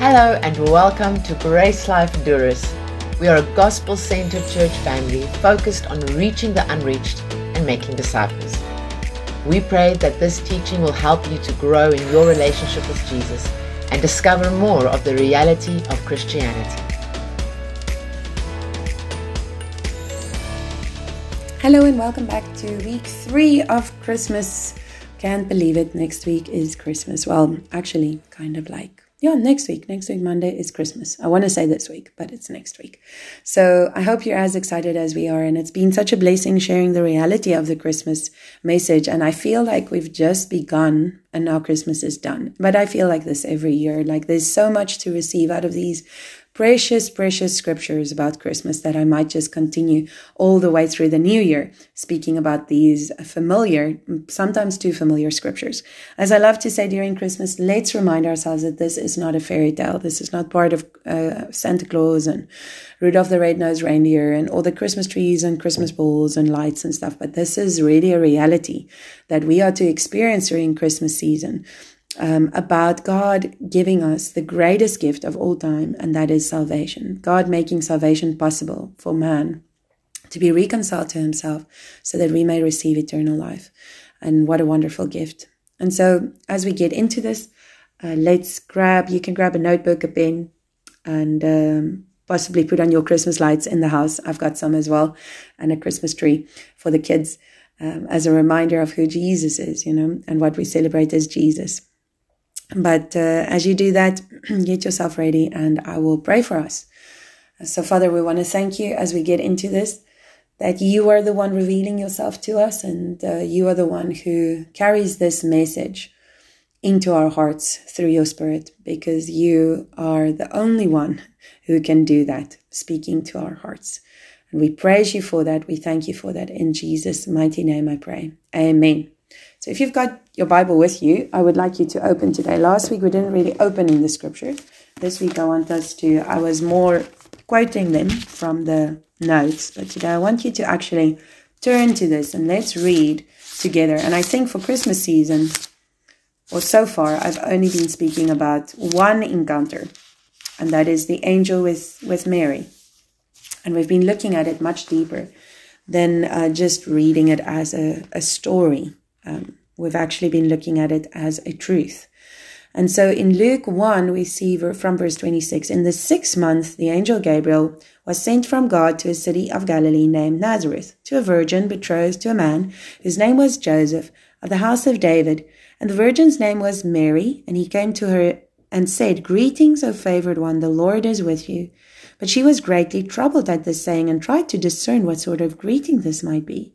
Hello and welcome to Grace Life Durrës. We are a gospel-centered church family focused on reaching the unreached and making disciples. We pray that this teaching will help you to grow in your relationship with Jesus and discover more of the reality of Christianity. Hello and welcome back to week 3 of Christmas. Can't believe it, next week is Christmas. Well, actually, kind of like, next week, Monday is Christmas. I want to say this week, but it's next week. So I hope you're as excited as we are. And it's been such a blessing sharing the reality of the Christmas message. And I feel like we've just begun and now Christmas is done. But I feel like this every year, like there's so much to receive out of these precious scriptures about Christmas that I might just continue all the way through the new year, speaking about these familiar, sometimes too familiar scriptures. As I love to say during Christmas, let's remind ourselves that this is not a fairy tale. This is not part of Santa Claus and Rudolph the Red-Nosed Reindeer and all the Christmas trees and Christmas balls and lights and stuff. But this is really a reality that we are to experience during Christmas season. About God giving us the greatest gift of all time, and that is salvation. God making salvation possible for man to be reconciled to himself so that we may receive eternal life. And what a wonderful gift. And so as we get into this, you can grab a notebook, a pen, and possibly put on your Christmas lights in the house. I've got some as well, and a Christmas tree for the kids as a reminder of who Jesus is, and what we celebrate as Jesus. But as you do that, get yourself ready and I will pray for us. So Father, we want to thank you as we get into this, that you are the one revealing yourself to us and you are the one who carries this message into our hearts through your Spirit, because you are the only one who can do that, speaking to our hearts. And we praise you for that. We thank you for that. In Jesus' mighty name I pray. Amen. So if you've got your Bible with you, I would like you to open today. Last week we didn't really open in the scripture. This week I want us to, I was more quoting them from the notes, but today I want you to actually turn to this and let's read together. And I think for Christmas season, or so far, I've only been speaking about one encounter, and that is the angel with Mary. And we've been looking at it much deeper than just reading it as a story. We've actually been looking at it as a truth. And so in Luke 1, we see from verse 26, in the 6th month, the angel Gabriel was sent from God to a city of Galilee named Nazareth, to a virgin betrothed to a man whose name was Joseph, of the house of David. And the virgin's name was Mary, and he came to her and said, "Greetings, O favored one, the Lord is with you." But she was greatly troubled at this saying and tried to discern what sort of greeting this might be.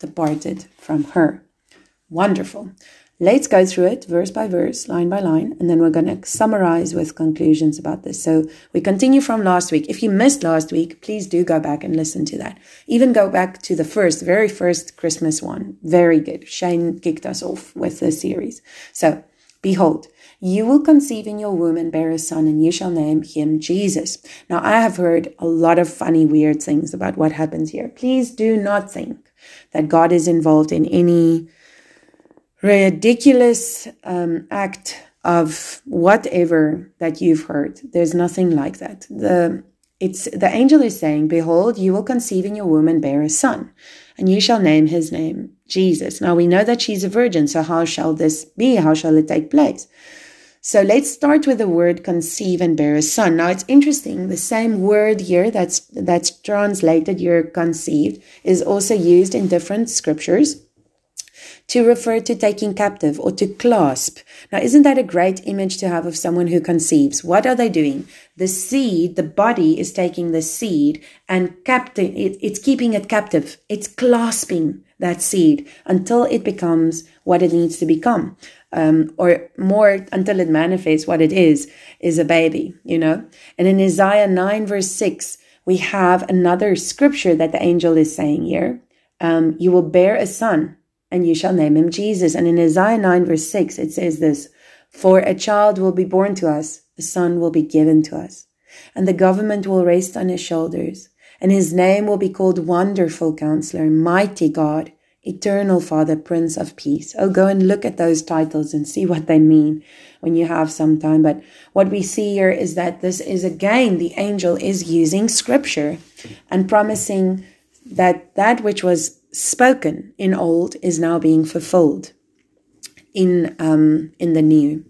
departed from her. Wonderful. Let's go through it verse by verse, line by line, and then we're going to summarize with conclusions about this. So we continue from last week. If you missed last week, please do go back and listen to that. Even go back to the very first Christmas one. Very good. Shane kicked us off with this series. So, "Behold, you will conceive in your womb and bear a son, and you shall name him Jesus." Now, I have heard a lot of funny, weird things about what happens here. Please do not think that God is involved in any ridiculous act of whatever that you've heard. There's nothing like that. The angel is saying, "Behold, you will conceive in your womb and bear a son, and you shall name his name Jesus." Now, we know that she's a virgin, so how shall this be? How shall it take place? So let's start with the word conceive and bear a son. Now it's interesting, the same word here that's translated here conceived is also used in different scriptures to refer to taking captive or to clasp. Now isn't that a great image to have of someone who conceives? What are they doing? The seed, the body is taking the seed and it's keeping it captive. It's clasping that seed until it becomes what it needs to become. Or more, until it manifests what it is a baby, you know. And in Isaiah 9 verse 6, we have another scripture that the angel is saying here. You will bear a son and you shall name him Jesus. And in Isaiah 9 verse 6, it says this, for a child will be born to us, a son will be given to us, and the government will rest on his shoulders. And his name will be called Wonderful Counselor, Mighty God, Eternal Father, Prince of Peace. Oh, go and look at those titles and see what they mean when you have some time. But what we see here is that this is, again, the angel is using scripture and promising that that which was spoken in old is now being fulfilled in the new.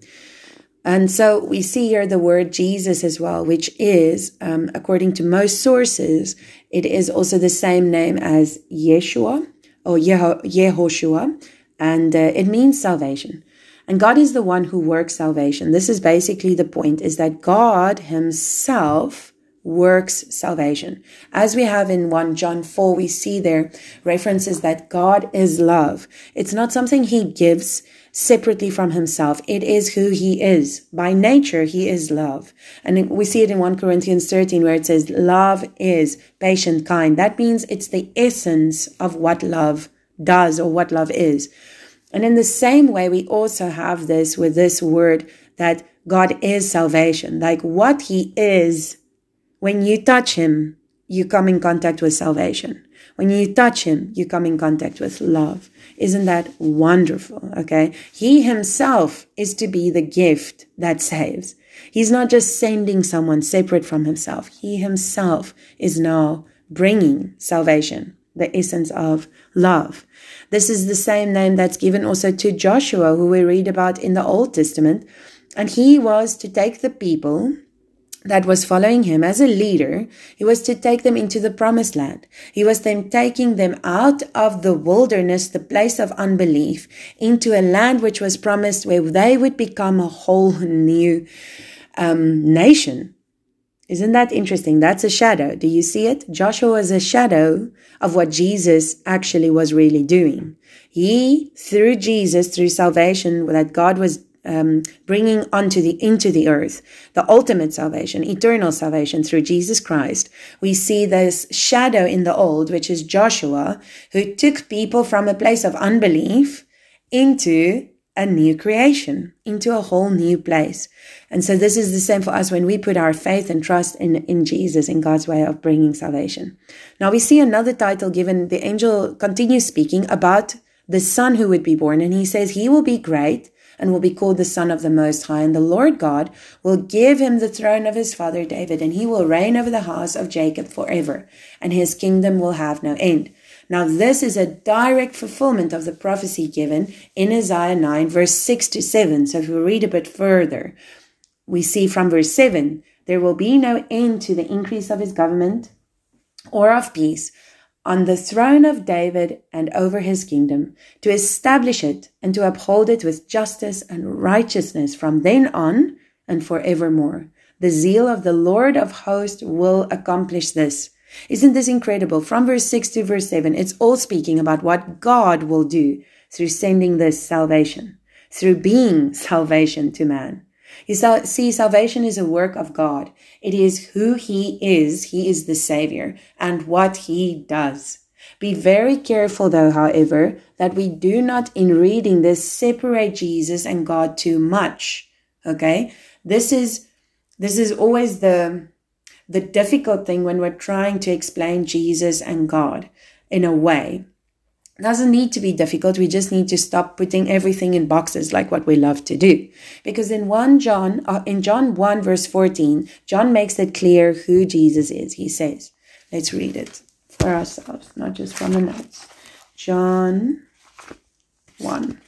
And so we see here the word Jesus as well, which is, according to most sources, it is also the same name as Yeshua, or Yehoshua, and it means salvation. And God is the one who works salvation. This is basically the point, is that God himself works salvation. As we have in 1 John 4, we see there references that God is love. It's not something he gives separately from himself. It is who he is. By nature, he is love. And we see it in 1 Corinthians 13 where it says, love is patient, kind. That means it's the essence of what love does or what love is. And in the same way, we also have this with this word that God is salvation. Like what he is, when you touch him, you come in contact with salvation. When you touch him, you come in contact with love. Isn't that wonderful? Okay. He himself is to be the gift that saves. He's not just sending someone separate from himself. He himself is now bringing salvation, the essence of love. This is the same name that's given also to Joshua, who we read about in the Old Testament. And he was to take the people that was following him as a leader. He was to take them into the promised land. He was then taking them out of the wilderness, the place of unbelief, into a land which was promised, where they would become a whole new nation. Isn't that interesting? That's a shadow. Do you see it? Joshua is a shadow of what Jesus actually was really doing. He, through Jesus, through salvation that God was bringing into the earth, the ultimate salvation, eternal salvation through Jesus Christ. We see this shadow in the old, which is Joshua, who took people from a place of unbelief into a new creation, into a whole new place. And so this is the same for us when we put our faith and trust in Jesus, in God's way of bringing salvation. Now we see another title given. The angel continues speaking about the son who would be born, and he says, he will be great and will be called the Son of the Most High. And the Lord God will give him the throne of his father David, and he will reign over the house of Jacob forever, and his kingdom will have no end. Now this is a direct fulfillment of the prophecy given in Isaiah 9, verse 6 to 7. So if we read a bit further, we see from verse 7, there will be no end to the increase of his government or of peace, on the throne of David and over his kingdom, to establish it and to uphold it with justice and righteousness from then on and forevermore. The zeal of the Lord of hosts will accomplish this. Isn't this incredible? From verse 6 to verse 7, it's all speaking about what God will do through sending this salvation, through being salvation to man. You see, salvation is a work of God. It is who he is. He is the Savior, and what he does. Be very careful, though, however, that we do not, in reading this, separate Jesus and God too much. Okay? This is always the difficult thing when we're trying to explain Jesus and God in a way. Doesn't need to be difficult. We just need to stop putting everything in boxes like what we love to do. Because in John 1 verse 14, John makes it clear who Jesus is. He says, let's read it for ourselves, not just from the notes. John 1.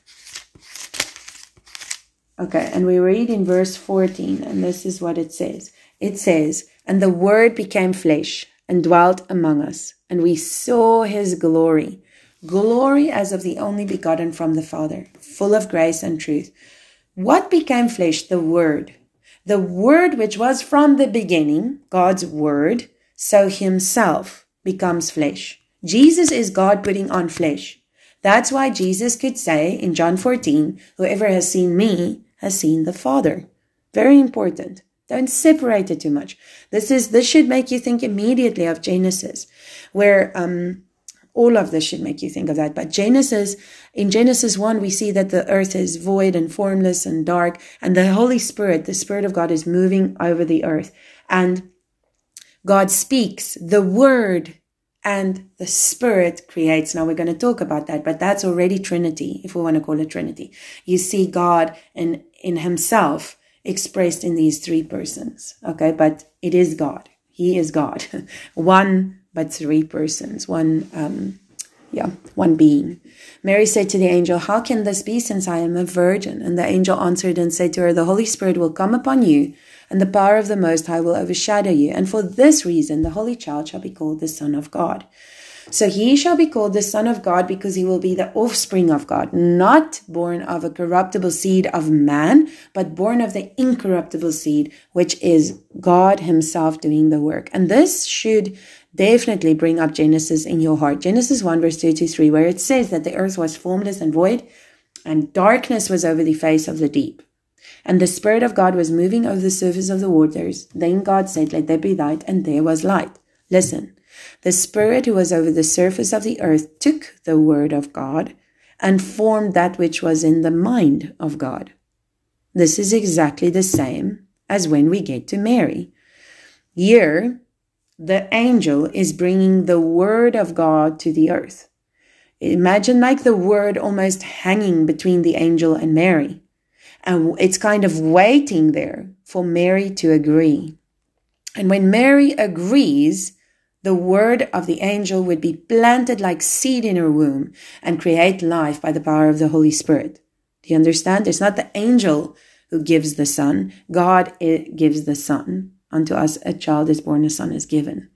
Okay, and we read in verse 14, and this is what it says. It says, "And the Word became flesh and dwelt among us, and we saw his glory, glory as of the only begotten from the Father, full of grace and truth." What became flesh? The Word. The Word which was from the beginning, God's Word, so himself becomes flesh. Jesus is God putting on flesh. That's why Jesus could say in John 14, "Whoever has seen me has seen the Father." Very important. Don't separate it too much. This should make you think immediately of Genesis, where all of this should make you think of that. But in Genesis 1, we see that the earth is void and formless and dark, and the Holy Spirit, the Spirit of God, is moving over the earth. And God speaks the word, and the Spirit creates. Now we're going to talk about that, but that's already Trinity, if we want to call it Trinity. You see God in himself expressed in these three persons. Okay, but it is God. He is God. One, but three persons. One being. Mary said to the angel, "How can this be since I am a virgin?" And the angel answered and said to her, "The Holy Spirit will come upon you, and the power of the Most High will overshadow you. And for this reason, the Holy Child shall be called the Son of God." So he shall be called the Son of God because he will be the offspring of God, not born of a corruptible seed of man, but born of the incorruptible seed, which is God himself doing the work. And this should definitely bring up Genesis in your heart. Genesis 1 verse 2 to 3, where it says that the earth was formless and void, and darkness was over the face of the deep. And the Spirit of God was moving over the surface of the waters. Then God said, "Let there be light," and there was light. Listen, the Spirit who was over the surface of the earth took the word of God and formed that which was in the mind of God. This is exactly the same as when we get to Mary. Here, the angel is bringing the word of God to the earth. Imagine like the word almost hanging between the angel and Mary. And it's kind of waiting there for Mary to agree. And when Mary agrees, the word of the angel would be planted like seed in her womb and create life by the power of the Holy Spirit. Do you understand? It's not the angel who gives the Son. God gives the Son. Unto us a child is born, a Son is given.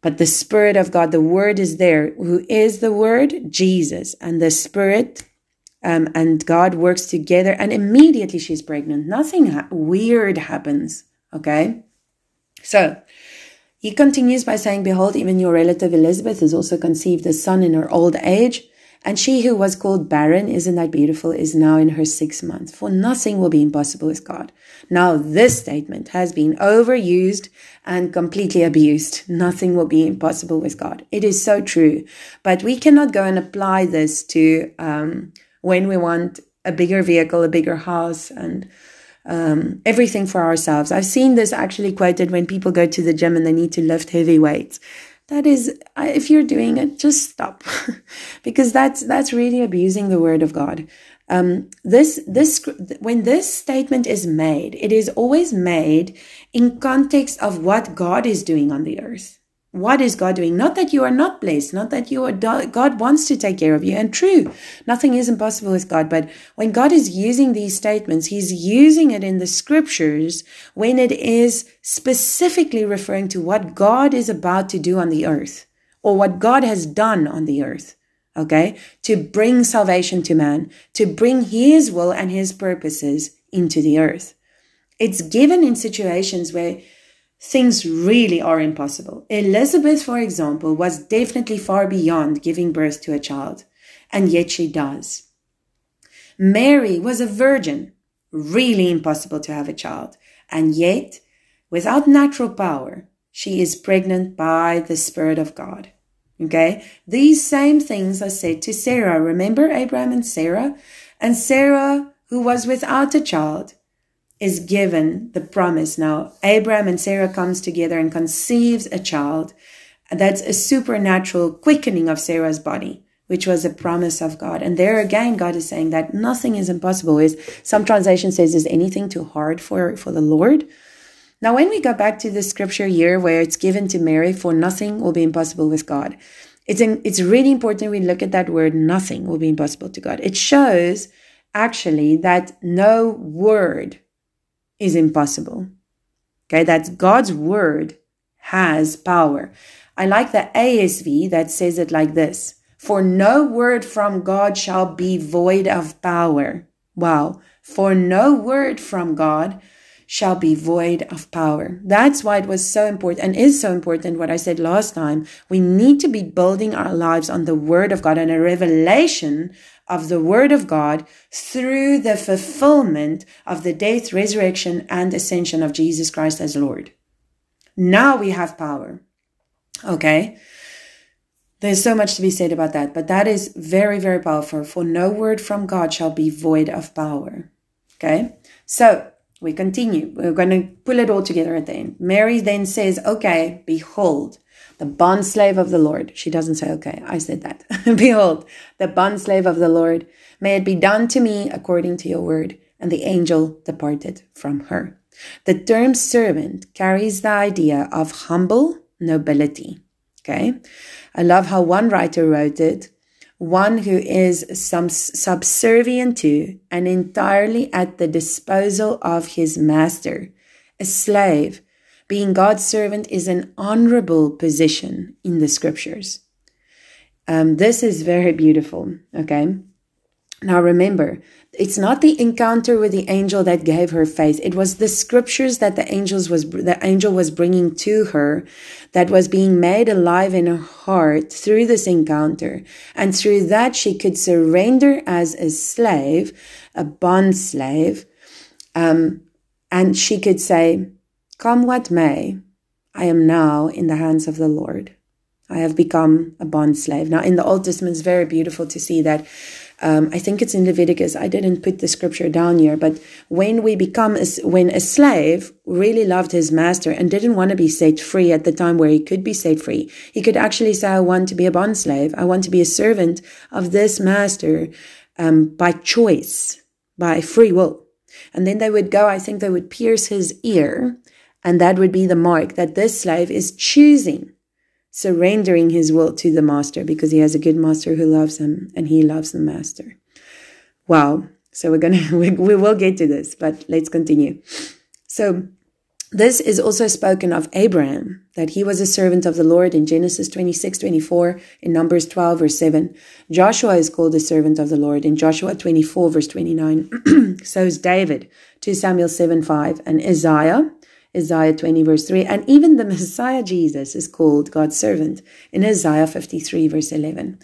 But the Spirit of God, the Word is there. Who is the Word? Jesus. And the Spirit and God works together, and immediately she's pregnant. Nothing weird happens, okay? So he continues by saying, "Behold, even your relative Elizabeth has also conceived a son in her old age, and she who was called barren, isn't that beautiful, is now in her 6th month, for nothing will be impossible with God." Now this statement has been overused and completely abused. Nothing will be impossible with God. It is so true, but we cannot go and apply this to when we want a bigger vehicle, a bigger house, and everything for ourselves. I've seen this actually quoted when people go to the gym and they need to lift heavy weights. That is, if you're doing it, just stop, because that's really abusing the word of God. When this statement is made, it is always made in context of what God is doing on the earth. What is God doing? Not that you are not blessed, not that you are, God wants to take care of you. And true, nothing is impossible with God. But when God is using these statements, he's using it in the scriptures when it is specifically referring to what God is about to do on the earth, or what God has done on the earth. Okay? To bring salvation to man, to bring his will and his purposes into the earth. It's given in situations where things really are impossible. Elizabeth, for example, was definitely far beyond giving birth to a child, and yet she does. Mary was a virgin, really impossible to have a child, and yet, without natural power, she is pregnant by the Spirit of God. Okay? These same things are said to Sarah. Remember Abraham and Sarah? And Sarah, who was without a child, is given the promise. Now, Abraham and Sarah comes together and conceives a child. That's a supernatural quickening of Sarah's body, which was a promise of God. And there again, God is saying that nothing is impossible. Some translation says, "Is anything too hard for the Lord?" Now, when we go back to the scripture here where it's given to Mary, "For nothing will be impossible with God," it's really important we look at that word, "nothing will be impossible to God." It shows actually that no word is impossible. Okay, that God's word has power. I like the ASV that says it like this. For no word from God shall be void of power. Wow. For no word from God shall be void of power. That's why it was so important and is so important what I said last time. We need to be building our lives on the word of God and a revelation of the word of God through the fulfillment of the death, resurrection, and ascension of Jesus Christ as Lord. Now we have power. Okay. There's so much to be said about that, but that is very, very powerful. For no word from God shall be void of power. Okay. So, we continue. We're going to pull it all together at the end. Mary then says, okay, behold, the bondslave of the Lord. She doesn't say, okay, I said that. Behold, the bondslave of the Lord. May it be done to me according to your word. And the angel departed from her. The term servant carries the idea of humble nobility. Okay. I love how one writer wrote it. One who is subservient to and entirely at the disposal of his master. A slave, being God's servant, is an honorable position in the scriptures. This is very beautiful, okay? Now remember, it's not the encounter with the angel that gave her faith. It was the scriptures that the angel was bringing to her that was being made alive in her heart through this encounter. And through that, she could surrender as a slave, a bond slave. And she could say, come what may, I am now in the hands of the Lord. I have become a bond slave. Now in the Old Testament, it's very beautiful to see that. I think it's in Leviticus. I didn't put the scripture down here, but when a slave really loved his master and didn't want to be set free at the time where he could be set free, he could actually say, I want to be a bondslave. I want to be a servant of this master, by choice, by free will. And then they would go, I think they would pierce his ear, and that would be the mark that this slave is choosing, surrendering his will to the master, because he has a good master who loves him and he loves the master. Wow. So we will get to this, but let's continue. So this is also spoken of Abraham, that he was a servant of the Lord in Genesis 26:24, in Numbers 12:7. Joshua is called a servant of the Lord in Joshua 24:29. So is David, 2 Samuel 7:5, and Isaiah 20:3, and even the Messiah Jesus is called God's servant in Isaiah 53:11.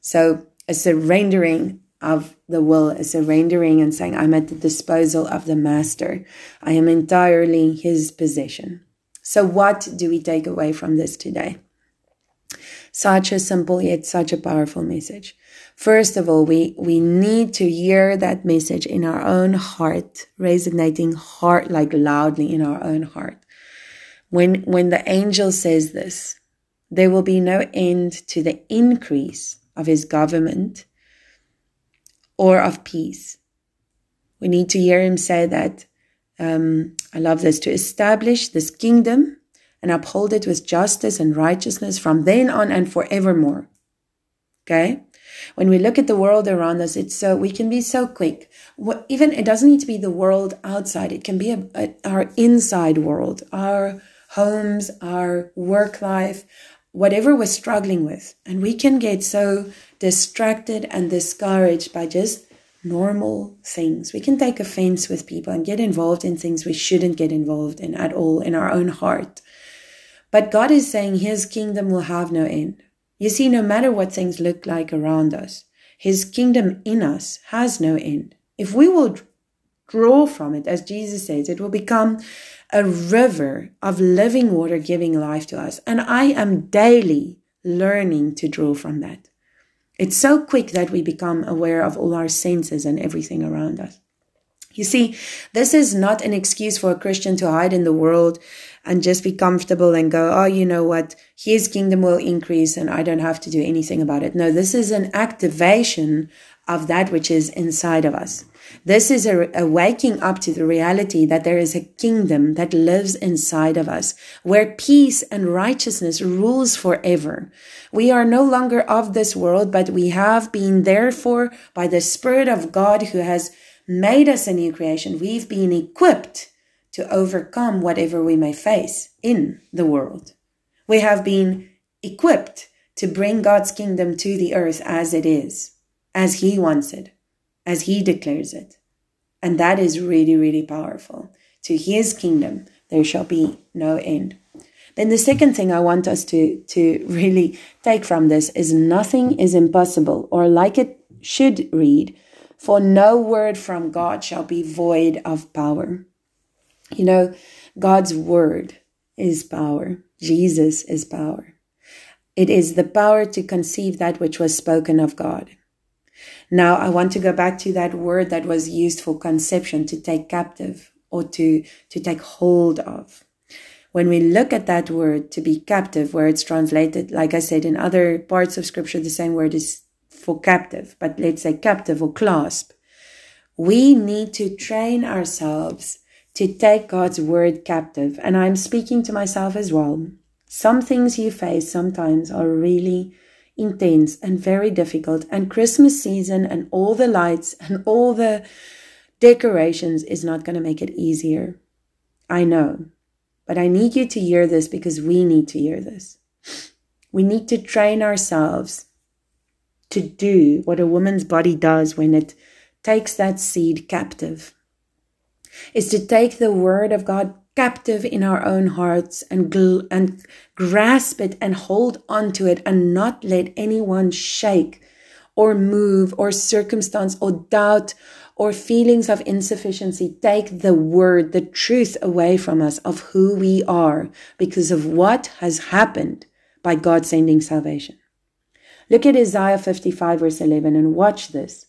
So a surrendering of the will, a surrendering and saying, I'm at the disposal of the master. I am entirely his possession. So what do we take away from this today? Such a simple yet such a powerful message. First of all, we need to hear that message in our own heart, resonating heart, like loudly in our own heart. When the angel says this, there will be no end to the increase of his government or of peace. We need to hear him say that, I love this, to establish this kingdom and uphold it with justice and righteousness from then on and forevermore. Okay? When we look at the world around us, we can be so quick. Even it doesn't need to be the world outside. It can be our inside world, our homes, our work life, whatever we're struggling with. And we can get so distracted and discouraged by just normal things. We can take offense with people and get involved in things we shouldn't get involved in at all in our own heart. But God is saying his kingdom will have no end. You see, no matter what things look like around us, his kingdom in us has no end. If we will draw from it, as Jesus says, it will become a river of living water giving life to us. And I am daily learning to draw from that. It's so quick that we become aware of all our senses and everything around us. You see, this is not an excuse for a Christian to hide in the world and just be comfortable and go, oh, you know what, his kingdom will increase and I don't have to do anything about it. No, this is an activation of that which is inside of us. This is a waking up to the reality that there is a kingdom that lives inside of us, where peace and righteousness rules forever. We are no longer of this world, but we have been, therefore, by the Spirit of God who has made us a new creation, we've been equipped to overcome whatever we may face in the world. We have been equipped to bring God's kingdom to the earth as it is, as He wants it, as He declares it. And that is really, really powerful. To His kingdom, there shall be no end. Then the second thing I want us to really take from this is nothing is impossible, or like it should read, for no word from God shall be void of power. You know, God's word is power. Jesus is power. It is the power to conceive that which was spoken of God. Now, I want to go back to that word that was used for conception, to take captive or to take hold of. When we look at that word, to be captive, where it's translated, like I said, in other parts of Scripture, the same word is for captive, but let's say captive or clasp. We need to train ourselves to take God's word captive. And I'm speaking to myself as well. Some things you face sometimes are really intense and very difficult. And Christmas season and all the lights and all the decorations is not going to make it easier. I know. But I need you to hear this, because we need to hear this. We need to train ourselves to do what a woman's body does when it takes that seed captive. Is to take the word of God captive in our own hearts and grasp it and hold on to it, and not let anyone shake or move or circumstance or doubt or feelings of insufficiency take the word, the truth away from us of who we are because of what has happened by God sending salvation. Look at Isaiah 55 verse 11 and watch this.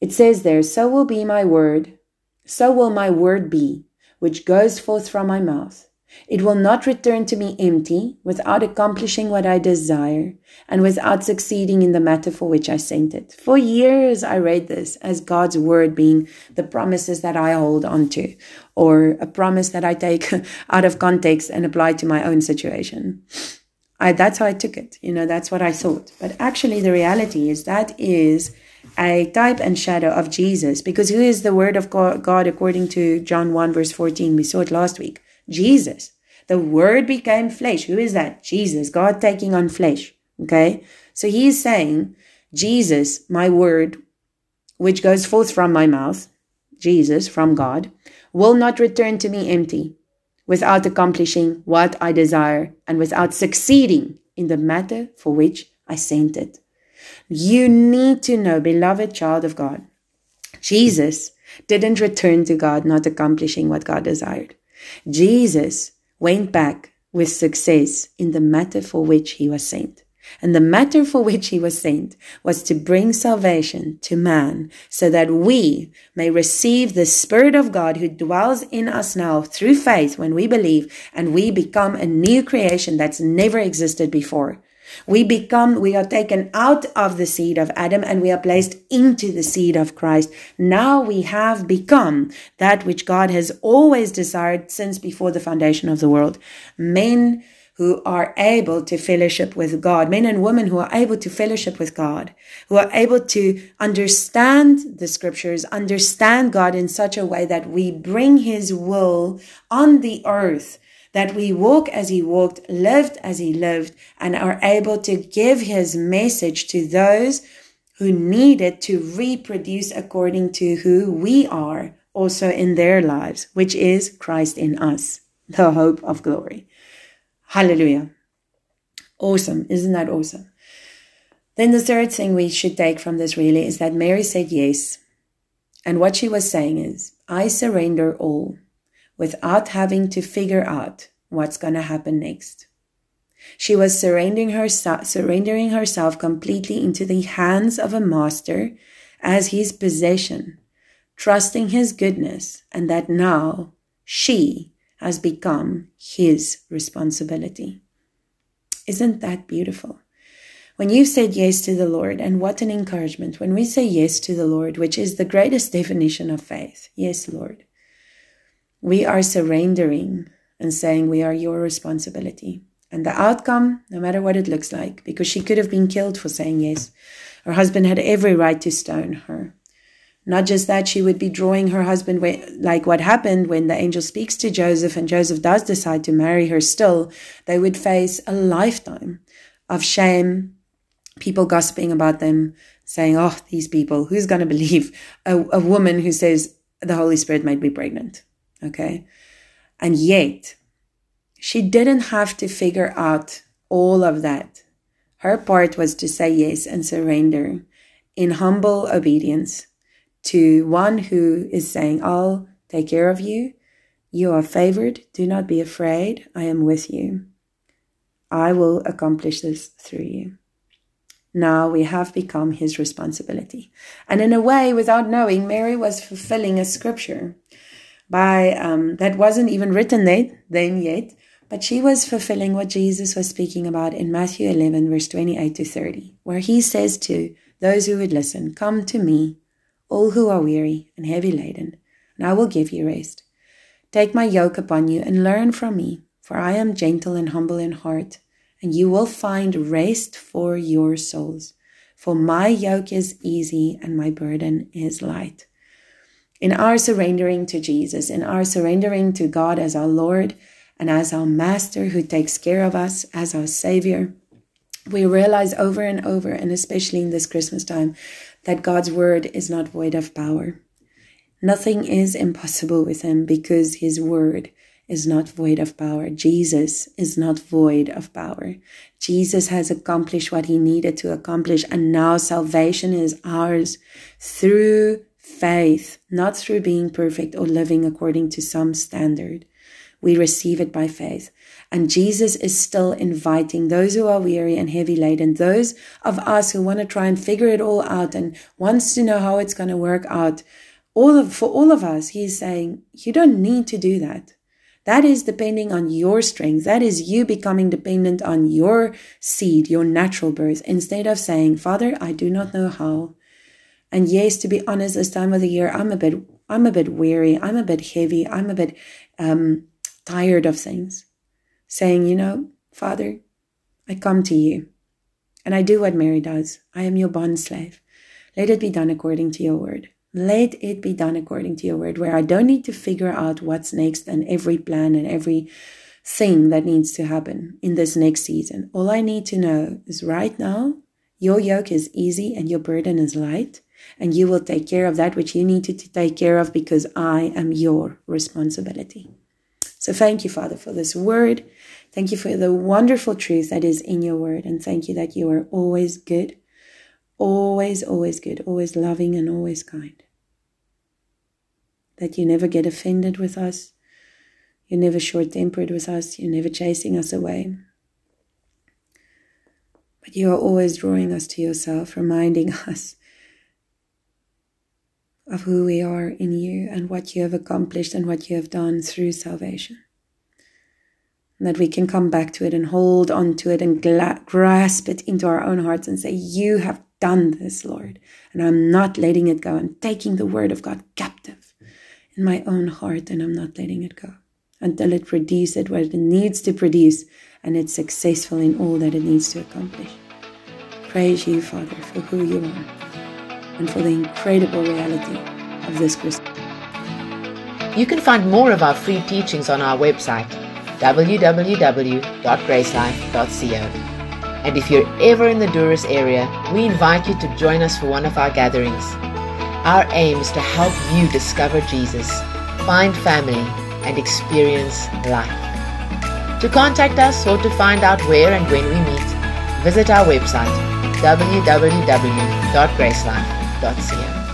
It says there, "So will be my word, so will my word be, which goes forth from my mouth. It will not return to me empty, without accomplishing what I desire, and without succeeding in the matter for which I sent it." For years I read this as God's word being the promises that I hold on to, or a promise that I take out of context and apply to my own situation. That's how I took it. You know, that's what I thought. But actually the reality is that is a type and shadow of Jesus, because who is the word of God according to John 1 verse 14? We saw it last week. Jesus. The word became flesh. Who is that? Jesus. God taking on flesh. Okay? So He is saying, Jesus, my word, which goes forth from my mouth, Jesus, from God, will not return to me empty, without accomplishing what I desire, and without succeeding in the matter for which I sent it. You need to know, beloved child of God, Jesus didn't return to God not accomplishing what God desired. Jesus went back with success in the matter for which He was sent. And the matter for which He was sent was to bring salvation to man, so that we may receive the Spirit of God who dwells in us now through faith when we believe, and we become a new creation that's never existed before. We are taken out of the seed of Adam, and we are placed into the seed of Christ. Now we have become that which God has always desired since before the foundation of the world. Men who are able to fellowship with God, men and women who are able to fellowship with God, who are able to understand the Scriptures, understand God in such a way that we bring His will on the earth, that we walk as He walked, lived as He lived, and are able to give His message to those who need it to reproduce according to who we are also in their lives, which is Christ in us, the hope of glory. Hallelujah. Awesome. Isn't that awesome? Then the third thing we should take from this really is that Mary said yes. And what she was saying is, I surrender all, without having to figure out what's going to happen next. She was surrendering herself completely into the hands of a master as His possession, trusting His goodness, and that now she has become His responsibility. Isn't that beautiful? When you've said yes to the Lord, and what an encouragement when we say yes to the Lord, which is the greatest definition of faith. Yes, Lord. We are surrendering and saying we are your responsibility. And the outcome, no matter what it looks like, because she could have been killed for saying yes. Her husband had every right to stone her. Not just that, she would be drawing her husband, like what happened when the angel speaks to Joseph and Joseph does decide to marry her still. They would face a lifetime of shame, people gossiping about them, saying, oh, these people, who's going to believe a woman who says the Holy Spirit made me pregnant, okay? And yet, she didn't have to figure out all of that. Her part was to say yes and surrender in humble obedience to one who is saying, I'll take care of you. You are favored. Do not be afraid. I am with you. I will accomplish this through you. Now we have become his responsibility. And in a way, without knowing, Mary was fulfilling a scripture by that wasn't even written then yet, but she was fulfilling what Jesus was speaking about in Matthew 11, verse 28 to 30, where he says to those who would listen, come to me, all who are weary and heavy laden, and I will give you rest. Take my yoke upon you and learn from me, for I am gentle and humble in heart, and you will find rest for your souls. For my yoke is easy and my burden is light. In our surrendering to Jesus, in our surrendering to God as our Lord and as our Master who takes care of us, as our Savior, we realize over and over, and especially in this Christmas time, that God's word is not void of power. Nothing is impossible with him because his word is not void of power. Jesus is not void of power. Jesus has accomplished what he needed to accomplish, and now salvation is ours through faith, not through being perfect or living according to some standard. We receive it by faith. And Jesus is still inviting those who are weary and heavy laden, those of us who want to try and figure it all out and wants to know how it's going to work out. For all of us, he's saying, you don't need to do that. That is depending on your strength. That is you becoming dependent on your seed, your natural birth, instead of saying, Father, I do not know how. And yes, to be honest, this time of the year, I'm a bit weary. I'm a bit heavy. I'm a bit tired of things. Saying, Father, I come to you and I do what Mary does. I am your bond slave. Let it be done according to your word. Let it be done according to your word, where I don't need to figure out what's next and every plan and every thing that needs to happen in this next season. All I need to know is right now, your yoke is easy and your burden is light, and you will take care of that which you need to take care of because I am your responsibility. So thank you, Father, for this word. Thank you for the wonderful truth that is in your word. And thank you that you are always good, always good, always loving and always kind. That you never get offended with us. You're never short-tempered with us. You're never chasing us away. But you are always drawing us to yourself, reminding us of who we are in you and what you have accomplished and what you have done through salvation. And that we can come back to it and hold on to it and grasp it into our own hearts and say, you have done this, Lord, and I'm not letting it go. I'm taking the word of God captive in my own heart, and I'm not letting it go until it produces what it needs to produce and it's successful in all that it needs to accomplish. Praise you, Father, for who you are and for the incredible reality of this Christmas. You can find more of our free teachings on our website, www.gracelife.co. And if you're ever in the Durrës area, we invite you to join us for one of our gatherings. Our aim is to help you discover Jesus, find family, and experience life. To contact us or to find out where and when we meet, visit our website, www.gracelife.co.